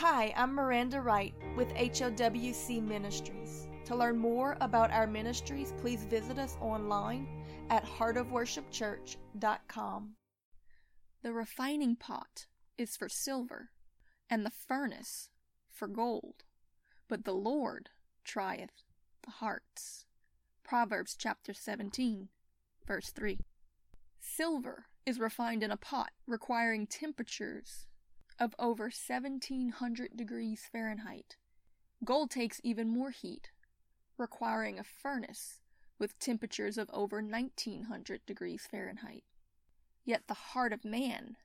Hi, I'm Miranda Wright with HOWC Ministries. To learn more about our ministries, please visit us online at heartofworshipchurch.com. The refining pot is for silver, and the furnace for gold, but the Lord trieth the hearts. Proverbs chapter 17, verse 3. Silver is refined in a pot requiring temperatures of over 1700 degrees Fahrenheit. Gold takes even more heat, requiring a furnace with temperatures of over 1900 degrees Fahrenheit. Yet the heart of man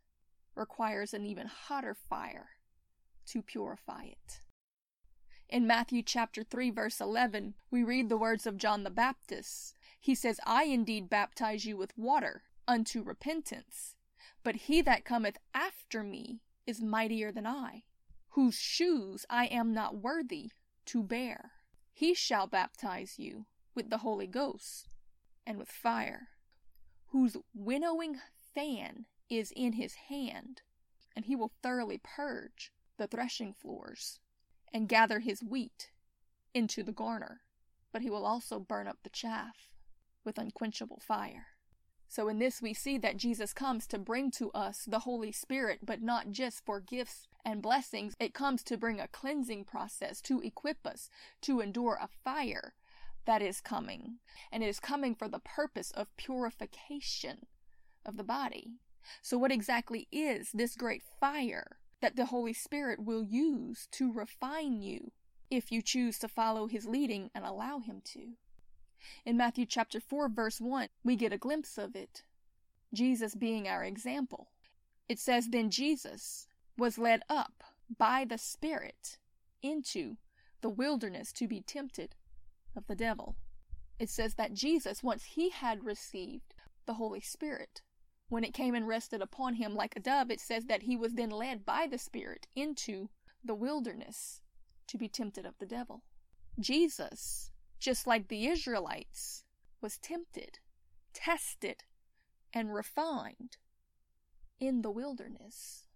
requires an even hotter fire to purify it. In Matthew chapter 3 verse 11, we read the words of John the Baptist. He says, I indeed baptize you with water unto repentance, but he that cometh after me is mightier than I, whose shoes I am not worthy to bear. He shall baptize you with the Holy Ghost and with fire, whose winnowing fan is in his hand, and he will thoroughly purge the threshing floors and gather his wheat into the garner, but he will also burn up the chaff with unquenchable fire. So in this we see that Jesus comes to bring to us the Holy Spirit, but not just for gifts and blessings. It comes to bring a cleansing process, to equip us to endure a fire that is coming. And it is coming for the purpose of purification of the body. So what exactly is this great fire that the Holy Spirit will use to refine you if you choose to follow His leading and allow Him to? In Matthew chapter 4 verse 1, we get a glimpse of it, Jesus being our example. It says, Then Jesus was led up by the Spirit into the wilderness to be tempted of the devil. It says that Jesus, once He had received the Holy Spirit, when it came and rested upon Him like a dove, it says that He was then led by the Spirit into the wilderness to be tempted of the devil. Jesus, just like the Israelites, was tempted, tested, and refined in the wilderness.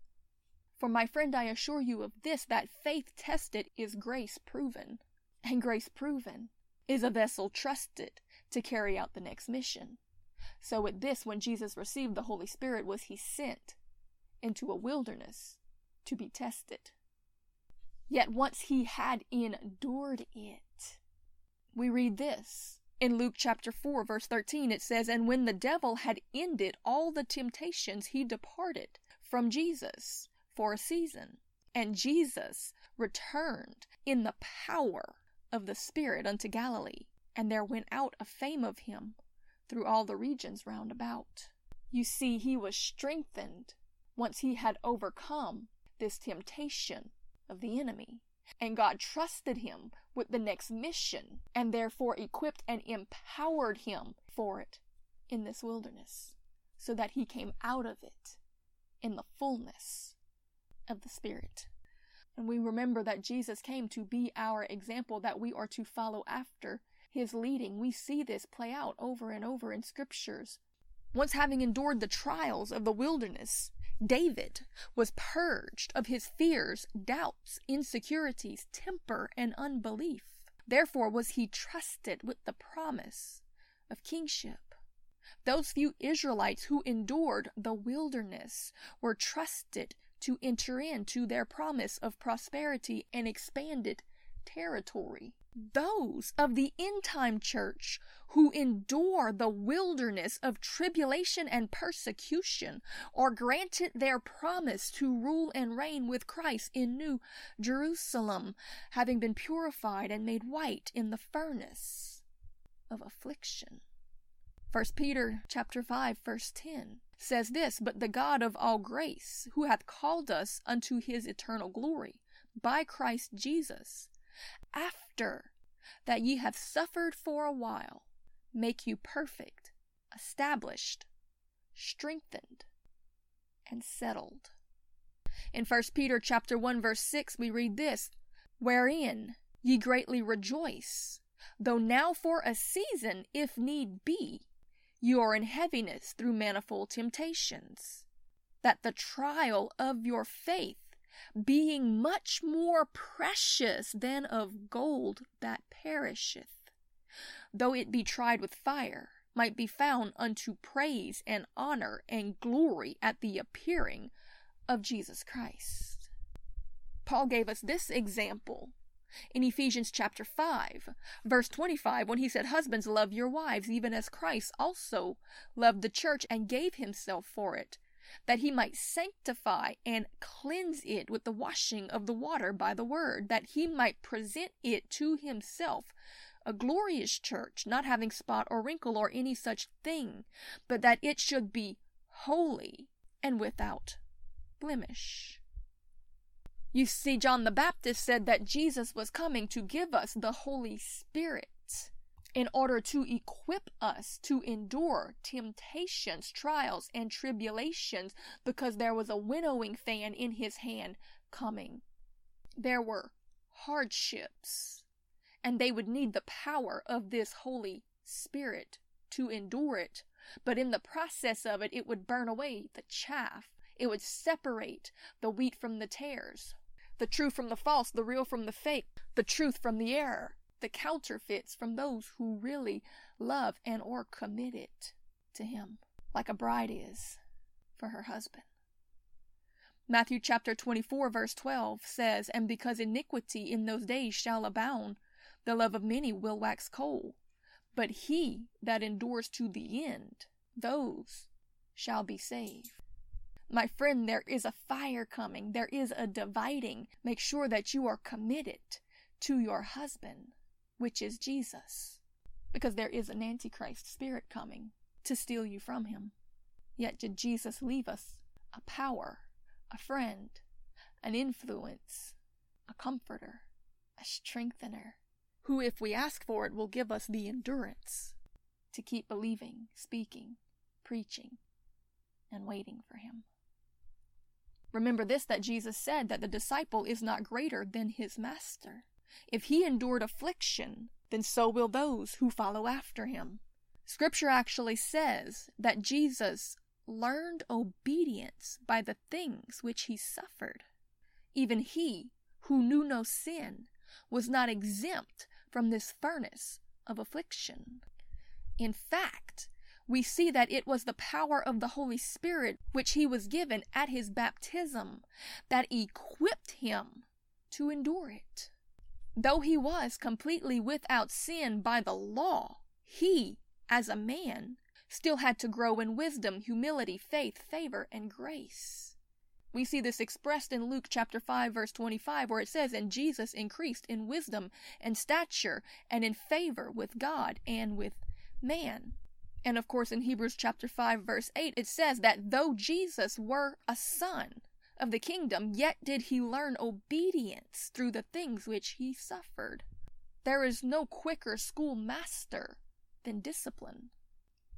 For my friend, I assure you of this, that faith tested is grace proven, and grace proven is a vessel trusted to carry out the next mission. So at this, when Jesus received the Holy Spirit, was He sent into a wilderness to be tested. Yet once He had endured it, we read this in Luke chapter 4 verse 13. It says, And when the devil had ended all the temptations, he departed from Jesus for a season. And Jesus returned in the power of the Spirit unto Galilee. And there went out a fame of Him through all the regions round about. You see, He was strengthened once He had overcome this temptation of the enemy. And God trusted Him with the next mission, and therefore equipped and empowered Him for it in this wilderness, so that He came out of it in the fullness of the Spirit. And we remember that Jesus came to be our example, that we are to follow after His leading. We see this play out over and over in scriptures. Once having endured the trials of the wilderness, David was purged of his fears, doubts, insecurities, temper, and unbelief. Therefore was he trusted with the promise of kingship. Those few Israelites who endured the wilderness were trusted to enter into their promise of prosperity and expanded territory. Those of the end-time church who endure the wilderness of tribulation and persecution are granted their promise to rule and reign with Christ in New Jerusalem, having been purified and made white in the furnace of affliction. 1 Peter chapter 5 verse 10 says this, But the God of all grace, who hath called us unto His eternal glory by Christ Jesus, after that ye have suffered for a while, make you perfect, established, strengthened, and settled. In 1 Peter chapter 1 verse 6 we read this, Wherein ye greatly rejoice, though now for a season, if need be, you are in heaviness through manifold temptations, that the trial of your faith, being much more precious than of gold that perisheth, though it be tried with fire, might be found unto praise and honor and glory at the appearing of Jesus Christ. Paul gave us this example in Ephesians chapter 5, verse 25, when he said, "Husbands, love your wives, even as Christ also loved the church and gave himself for it, that he might sanctify and cleanse it with the washing of the water by the word, that he might present it to himself a glorious church, not having spot or wrinkle or any such thing, but that it should be holy and without blemish." You see, John the Baptist said that Jesus was coming to give us the Holy Spirit in order to equip us to endure temptations, trials, and tribulations, because there was a winnowing fan in his hand coming. There were hardships, and they would need the power of this Holy Spirit to endure it. But in the process of it, it would burn away the chaff. It would separate the wheat from the tares, the true from the false, the real from the fake, the truth from the error, the counterfeits from those who really love and are committed to him, like a bride is for her husband. Matthew chapter 24, verse 12 says, "And because iniquity in those days shall abound, the love of many will wax cold, but he that endures to the end, those shall be saved." My friend, there is a fire coming. There is a dividing. Make sure that you are committed to your husband, which is Jesus, because there is an antichrist spirit coming to steal you from him. Yet did Jesus leave us a power, a friend, an influence, a comforter, a strengthener, who, if we ask for it, will give us the endurance to keep believing, speaking, preaching, and waiting for him. Remember this, that Jesus said that the disciple is not greater than his master. If he endured affliction, then so will those who follow after him. Scripture actually says that Jesus learned obedience by the things which he suffered. Even he who knew no sin was not exempt from this furnace of affliction. In fact, we see that it was the power of the Holy Spirit which he was given at his baptism that equipped him to endure it. Though he was completely without sin by the law, he, as a man, still had to grow in wisdom, humility, faith, favor, and grace. We see this expressed in Luke chapter 5, verse 25, where it says, "And Jesus increased in wisdom and stature and in favor with God and with man." And of course, in Hebrews chapter 5, verse 8, it says that though Jesus were a son of the kingdom, yet did he learn obedience through the things which he suffered. There is no quicker schoolmaster than discipline.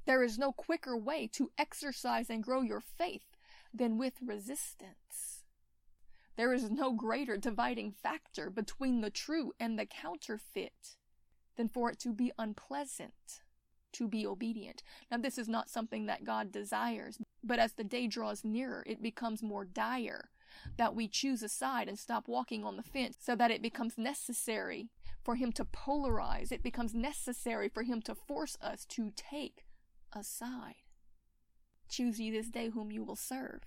There is no quicker way to exercise and grow your faith than with resistance. There is no greater dividing factor between the true and the counterfeit than for it to be unpleasant to be obedient. Now, this is not something that God desires, but as the day draws nearer, it becomes more dire that we choose a side and stop walking on the fence, so that it becomes necessary for him to polarize. It becomes necessary for him to force us to take a side. "Choose ye this day whom you will serve."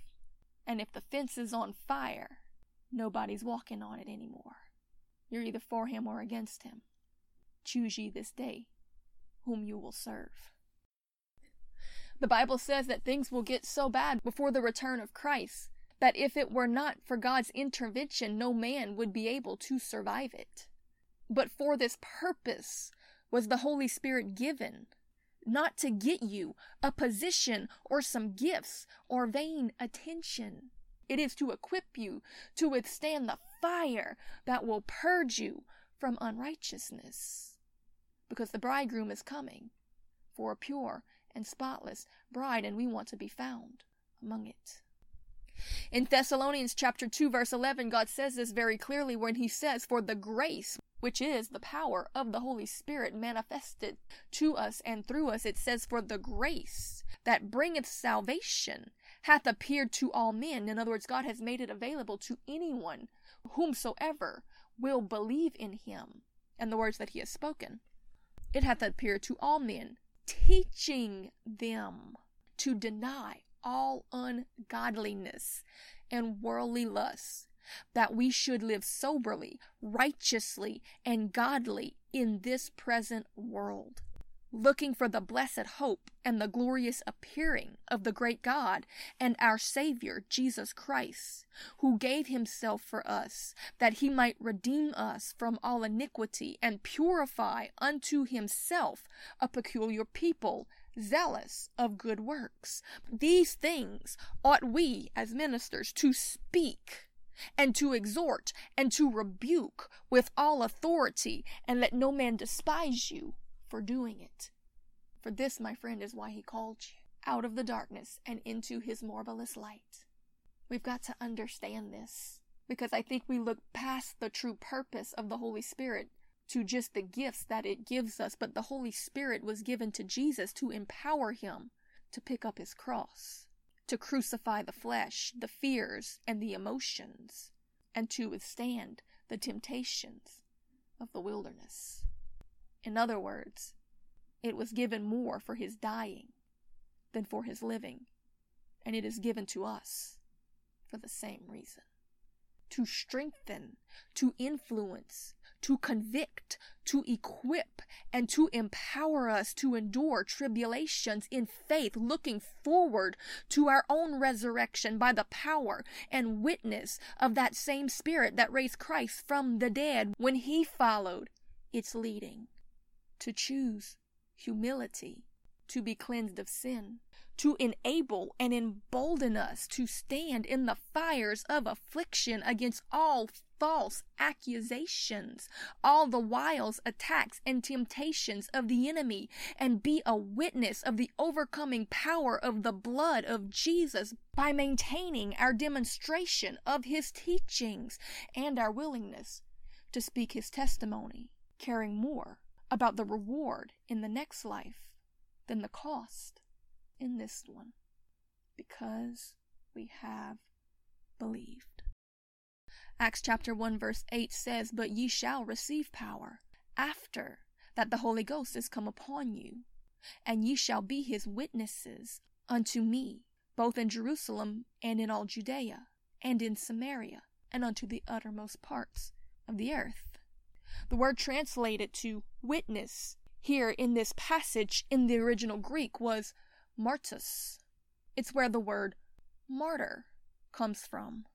And if the fence is on fire, nobody's walking on it anymore. You're either for him or against him. Choose ye this day whom you will serve. The Bible says that things will get so bad before the return of Christ that if it were not for God's intervention, no man would be able to survive it. But for this purpose was the Holy Spirit given, not to get you a position or some gifts or vain attention. It is to equip you to withstand the fire that will purge you from unrighteousness, because the bridegroom is coming for a pure and spotless bride, and we want to be found among it. In Thessalonians chapter 2, verse 11, God says this very clearly when he says, "For the grace, which is the power of the Holy Spirit manifested to us and through us," it says, "for the grace that bringeth salvation hath appeared to all men. In other words, God has made it available to anyone, whomsoever will believe in him and the words that he has spoken. It hath appeared to all men, teaching them to deny all ungodliness and worldly lusts, that we should live soberly, righteously, and godly in this present world, looking for the blessed hope and the glorious appearing of the great God and our Savior, Jesus Christ, who gave himself for us, that he might redeem us from all iniquity and purify unto himself a peculiar people, zealous of good works. These things ought we, as ministers, to speak and to exhort and to rebuke with all authority, and let no man despise you for doing it. For this, my friend, is why he called you out of the darkness and into his marvelous light. We've got to understand this, because I think we look past the true purpose of the Holy Spirit to just the gifts that it gives us. But the Holy Spirit was given to Jesus to empower him to pick up his cross, to crucify the flesh, the fears, and the emotions, and to withstand the temptations of the wilderness. In other words, it was given more for his dying than for his living, and it is given to us for the same reason. To strengthen, to influence, to convict, to equip, and to empower us to endure tribulations in faith, looking forward to our own resurrection by the power and witness of that same Spirit that raised Christ from the dead when he followed its leading. To choose humility, to be cleansed of sin, to enable and embolden us to stand in the fires of affliction against all false accusations, all the wiles, attacks, and temptations of the enemy, and be a witness of the overcoming power of the blood of Jesus by maintaining our demonstration of his teachings and our willingness to speak his testimony, caring more about the reward in the next life than the cost in this one, because we have believed. Acts chapter 1 verse 8 says, "But ye shall receive power after that the Holy Ghost is come upon you, and ye shall be his witnesses unto me, both in Jerusalem and in all Judea and in Samaria, and unto the uttermost parts of the earth." The word translated to witness here in this passage in the original Greek was martus. It's where the word martyr comes from,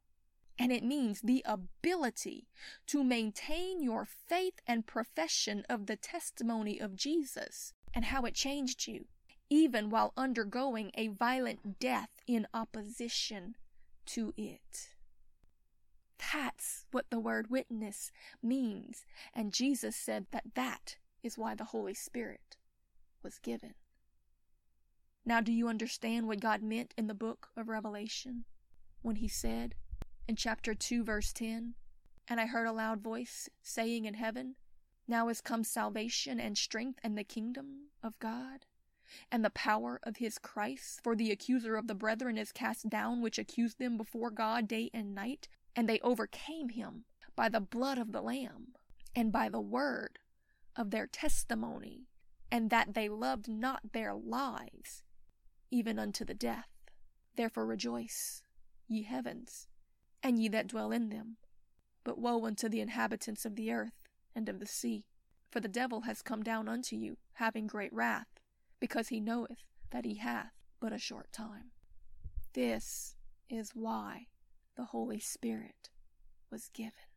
and it means the ability to maintain your faith and profession of the testimony of Jesus and how it changed you, even while undergoing a violent death in opposition to it. That's what the word witness means. And Jesus said that is why the Holy Spirit was given. Now, do you understand what God meant in the book of Revelation when he said in chapter 2, verse 10, "And I heard a loud voice saying in heaven, Now is come salvation and strength and the kingdom of God, and the power of his Christ, for the accuser of the brethren is cast down, which accused them before God day and night. And they overcame him by the blood of the Lamb and by the word of their testimony, and that they loved not their lives even unto the death. Therefore rejoice, ye heavens, and ye that dwell in them. But woe unto the inhabitants of the earth and of the sea, for the devil has come down unto you, having great wrath, because he knoweth that he hath but a short time." This is why the Holy Spirit was given,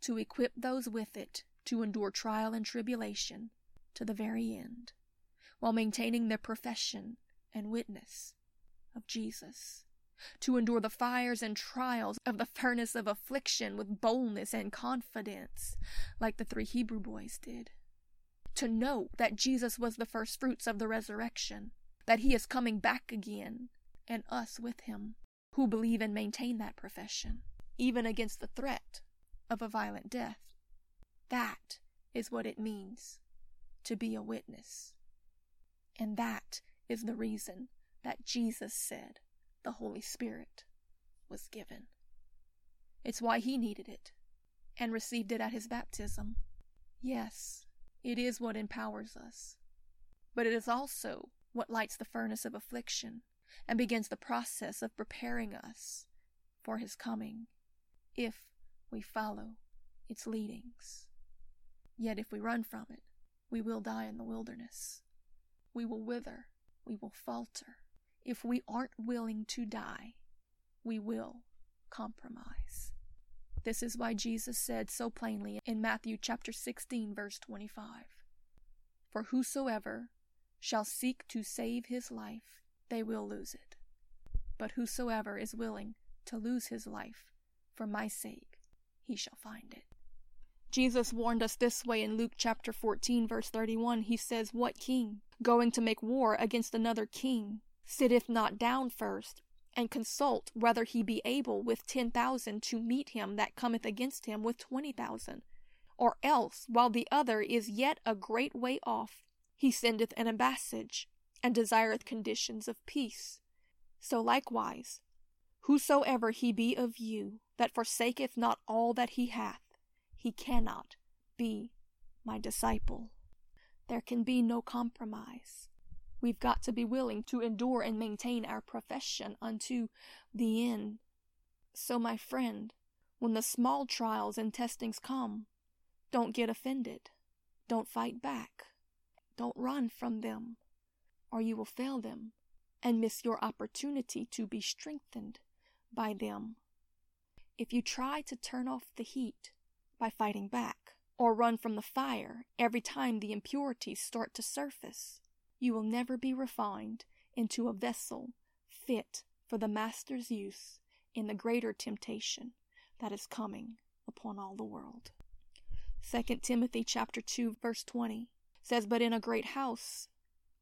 to equip those with it to endure trial and tribulation to the very end, while maintaining their profession and witness of Jesus, to endure the fires and trials of the furnace of affliction with boldness and confidence, like the three Hebrew boys did, to know that Jesus was the first fruits of the resurrection, that he is coming back again, and us with him, who believe and maintain that profession, even against the threat of a violent death. That is what it means to be a witness. And that is the reason that Jesus said the Holy Spirit was given. It's why he needed it and received it at his baptism. Yes, it is what empowers us, but it is also what lights the furnace of affliction and begins the process of preparing us for his coming, if we follow its leadings. Yet if we run from it, we will die in the wilderness. We will wither. We will falter. If we aren't willing to die, we will compromise. This is why Jesus said so plainly in Matthew chapter 16, verse 25, "For whosoever shall seek to save his life, they will lose it. But whosoever is willing to lose his life for my sake, he shall find it." Jesus warned us this way in Luke chapter 14, verse 31. He says, "What king, going to make war against another king, sitteth not down first, and consult whether he be able with 10,000 to meet him that cometh against him with 20,000? Or else, while the other is yet a great way off, he sendeth an ambassage, and desireth conditions of peace. So likewise, whosoever he be of you, that forsaketh not all that he hath, he cannot be my disciple." There can be no compromise. We've got to be willing to endure and maintain our profession unto the end. So, my friend, when the small trials and testings come, don't get offended. Don't fight back. Don't run from them, or you will fail them and miss your opportunity to be strengthened by them. If you try to turn off the heat by fighting back or run from the fire every time the impurities start to surface, you will never be refined into a vessel fit for the Master's use in the greater temptation that is coming upon all the world. 2 Timothy chapter 2 verse 20 says, "But in a great house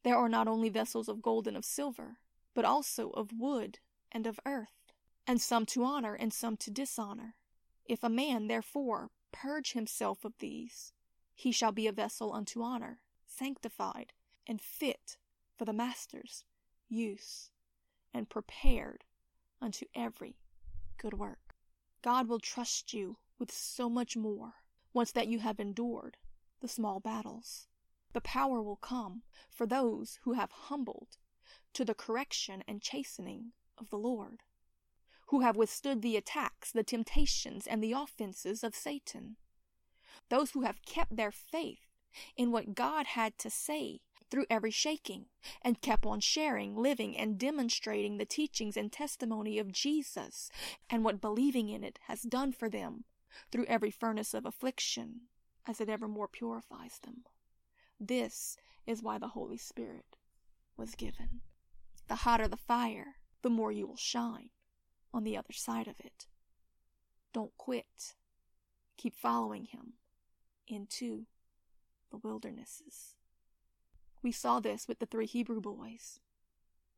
there are not only vessels of gold and of silver, but also of wood and of earth, and some to honor and some to dishonor. If a man therefore purge himself of these, he shall be a vessel unto honor, sanctified, and fit for the Master's use, and prepared unto every good work." God will trust you with so much more once that you have endured the small battles. The power will come for those who have humbled to the correction and chastening of the Lord, who have withstood the attacks, the temptations, and the offenses of Satan, those who have kept their faith in what God had to say through every shaking, and kept on sharing, living, and demonstrating the teachings and testimony of Jesus and what believing in it has done for them through every furnace of affliction as it evermore purifies them. This is why the Holy Spirit was given. The hotter the fire, the more you will shine on the other side of it. Don't quit. Keep following him into the wildernesses. We saw this with the 3 Hebrew boys.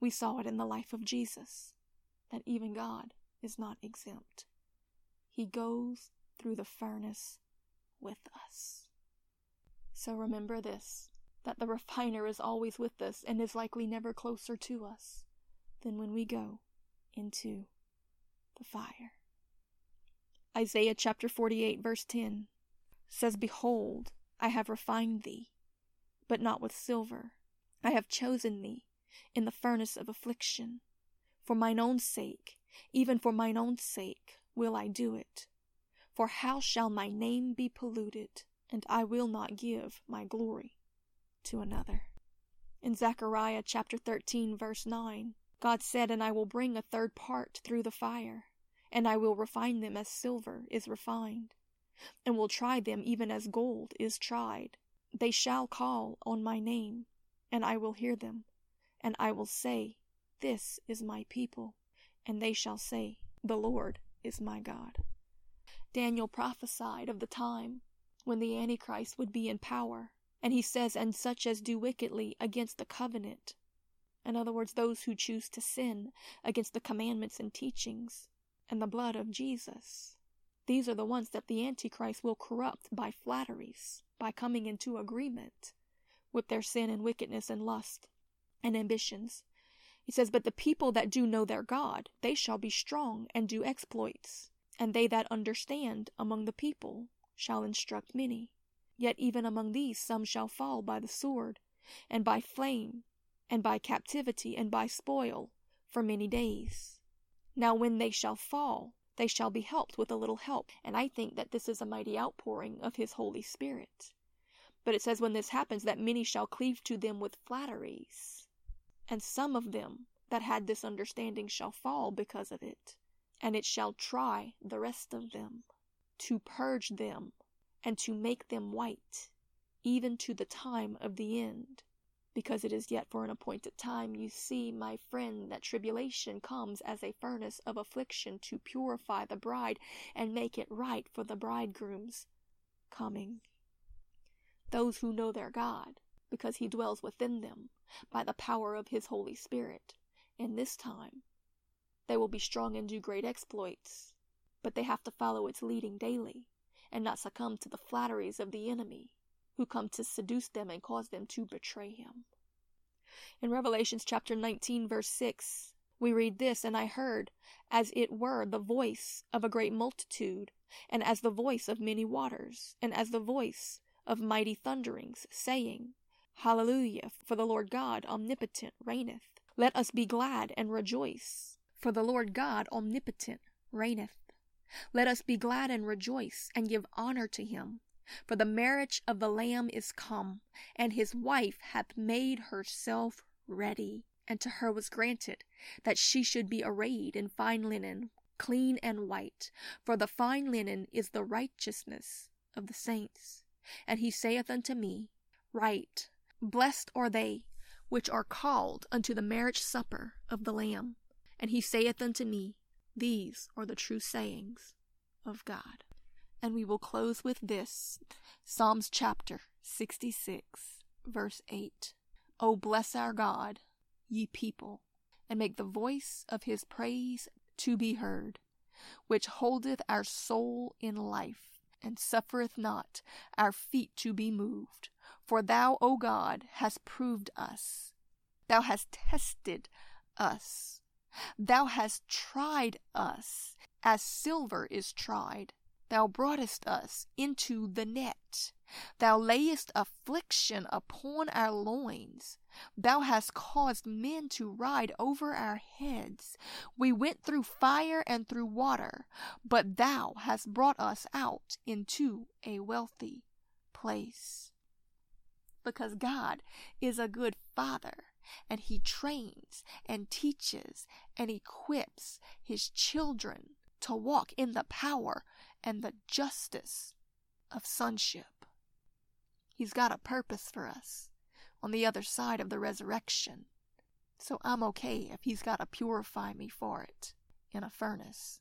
We saw it in the life of Jesus, that even God is not exempt. He goes through the furnace with us. So remember this, that the refiner is always with us and is likely never closer to us than when we go into the fire. Isaiah chapter 48 verse 10 says, "Behold, I have refined thee, but not with silver. I have chosen thee in the furnace of affliction. For mine own sake, even for mine own sake, will I do it. For how shall my name be polluted? And I will not give my glory to another." In Zechariah chapter 13 verse 9, God said, "And I will bring a third part through the fire, and I will refine them as silver is refined, and will try them even as gold is tried. They shall call on my name, and I will hear them. And I will say, This is my people. And they shall say, The Lord is my God." Daniel prophesied of the time when the Antichrist would be in power. And he says, "And such as do wickedly against the covenant." In other words, those who choose to sin against the commandments and teachings and the blood of Jesus. These are the ones that the Antichrist will corrupt by flatteries, by coming into agreement with their sin and wickedness and lust and ambitions He says, but the people that do know their God, they shall be strong and do exploits. And they that understand among the people shall instruct many. Yet even among these some shall fall by the sword, and by flame, and by captivity, and by spoil, for many days. Now when they shall fall, they shall be helped with a little help. And I think that this is a mighty outpouring of his Holy Spirit. But it says when this happens, that many shall cleave to them with flatteries. And some of them that had this understanding shall fall because of it. And it shall try the rest of them, to purge them, and to make them white, even to the time of the end. Because it is yet for an appointed time. You see, my friend, that tribulation comes as a furnace of affliction to purify the bride and make it right for the bridegroom's coming. Those who know their God, because he dwells within them by the power of his Holy Spirit. In this time, they will be strong and do great exploits, but they have to follow its leading daily and not succumb to the flatteries of the enemy, who come to seduce them and cause them to betray him. In Revelations chapter 19, verse 6, we read this, And I heard, as it were, the voice of a great multitude, and as the voice of many waters, and as the voice of mighty thunderings, saying, Hallelujah, for the Lord God omnipotent reigneth. Let us be glad and rejoice, for the Lord God omnipotent reigneth. Let us be glad and rejoice, and give honor to him. For the marriage of the Lamb is come, and his wife hath made herself ready. And to her was granted that she should be arrayed in fine linen, clean and white. For the fine linen is the righteousness of the saints. And he saith unto me, Write, Blessed are they which are called unto the marriage supper of the Lamb. And he saith unto me, These are the true sayings of God. And we will close with this, Psalms chapter 66, verse 8. O bless our God, ye people, and make the voice of his praise to be heard, which holdeth our soul in life, and suffereth not our feet to be moved. For thou, O God, hast proved us. Thou hast tested us. Thou hast tried us, as silver is tried. Thou broughtest us into the net. Thou layest affliction upon our loins. Thou hast caused men to ride over our heads. We went through fire and through water, but thou hast brought us out into a wealthy place. Because God is a good Father, and he trains and teaches and equips his children to walk in the power and the justice of sonship. He's got a purpose for us on the other side of the resurrection. So I'm okay if he's got to purify me for it in a furnace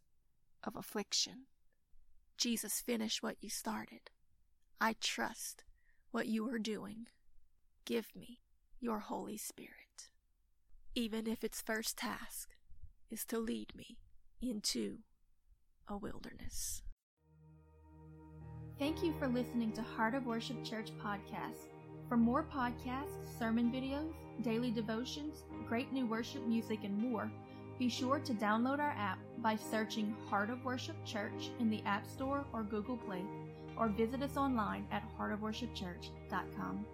of affliction. Jesus, finish what you started. I trust what you are doing. Give me your Holy Spirit, even if its first task is to lead me into a wilderness. Thank you for listening to Heart of Worship Church podcast. For more podcasts, sermon videos, daily devotions, great new worship music, and more, be sure to download our app by searching Heart of Worship Church in the App Store or Google Play, or visit us online at heartofworshipchurch.com.